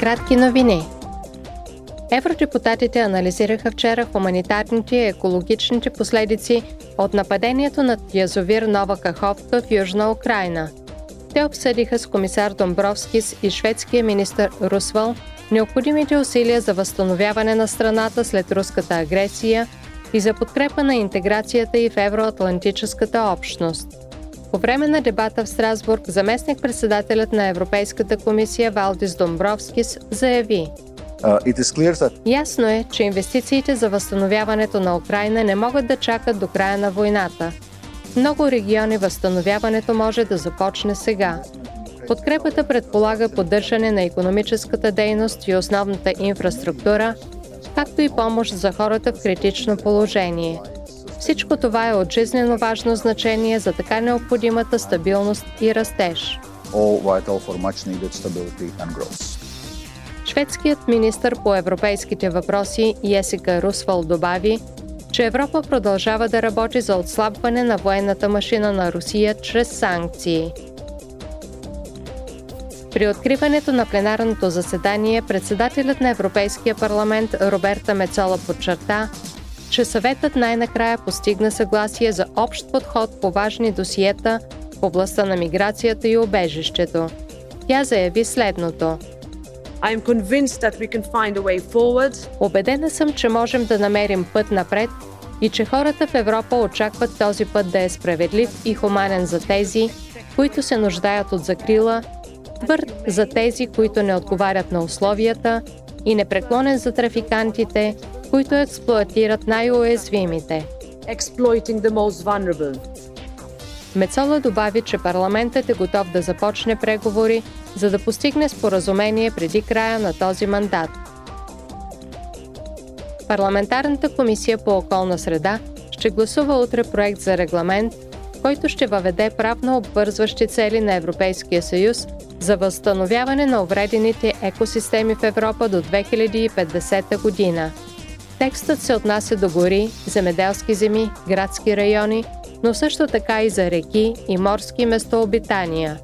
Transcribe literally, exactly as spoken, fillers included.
Кратки новини. Евродепутатите анализираха вчера хуманитарните и екологичните последици от нападението над язовир Нова Каховка в Южна Украйна. Те обсъдиха с комисар Домбровскис и шведския министър Русвал необходимите усилия за възстановяване на страната след руската агресия и за подкрепа на интеграцията и в евроатлантическата общност. По време на дебата в Страсбург, заместник-председателят на Европейската комисия Валдис Домбровскис заяви: "Ясно е, че инвестициите за възстановяването на Украйна не могат да чакат до края на войната. В много региони възстановяването може да започне сега. Подкрепата предполага поддържане на икономическата дейност и основната инфраструктура, както и помощ за хората в критично положение. Всичко това е от жизнено важно значение за така необходимата стабилност и растеж." Шведският министър по европейските въпроси Йесика Русвал добави, че Европа продължава да работи за отслабване на военната машина на Русия чрез санкции. При откриването на пленарното заседание, председателят на Европейския парламент Роберта Мецола подчерта, че съветът най-накрая постигна съгласие за общ подход по важни досиета в областта на миграцията и убежището. Тя заяви следното: "Убедена съм, че можем да намерим път напред и че хората в Европа очакват този път да е справедлив и хуманен за тези, които се нуждаят от закрила, твърд за тези, които не отговарят на условията, и непреклонен за трафикантите, които експлоатират най-уязвимите." Мецола добави, че парламентът е готов да започне преговори, за да постигне споразумение преди края на този мандат. Парламентарната комисия по околна среда ще гласува утре проект за регламент, който ще въведе правно обвързващи цели на Европейския съюз за възстановяване на увредените екосистеми в Европа до две хиляди и петдесета година. Текстът се отнася до гори, земеделски земи, градски райони, но също така и за реки и морски местообитания.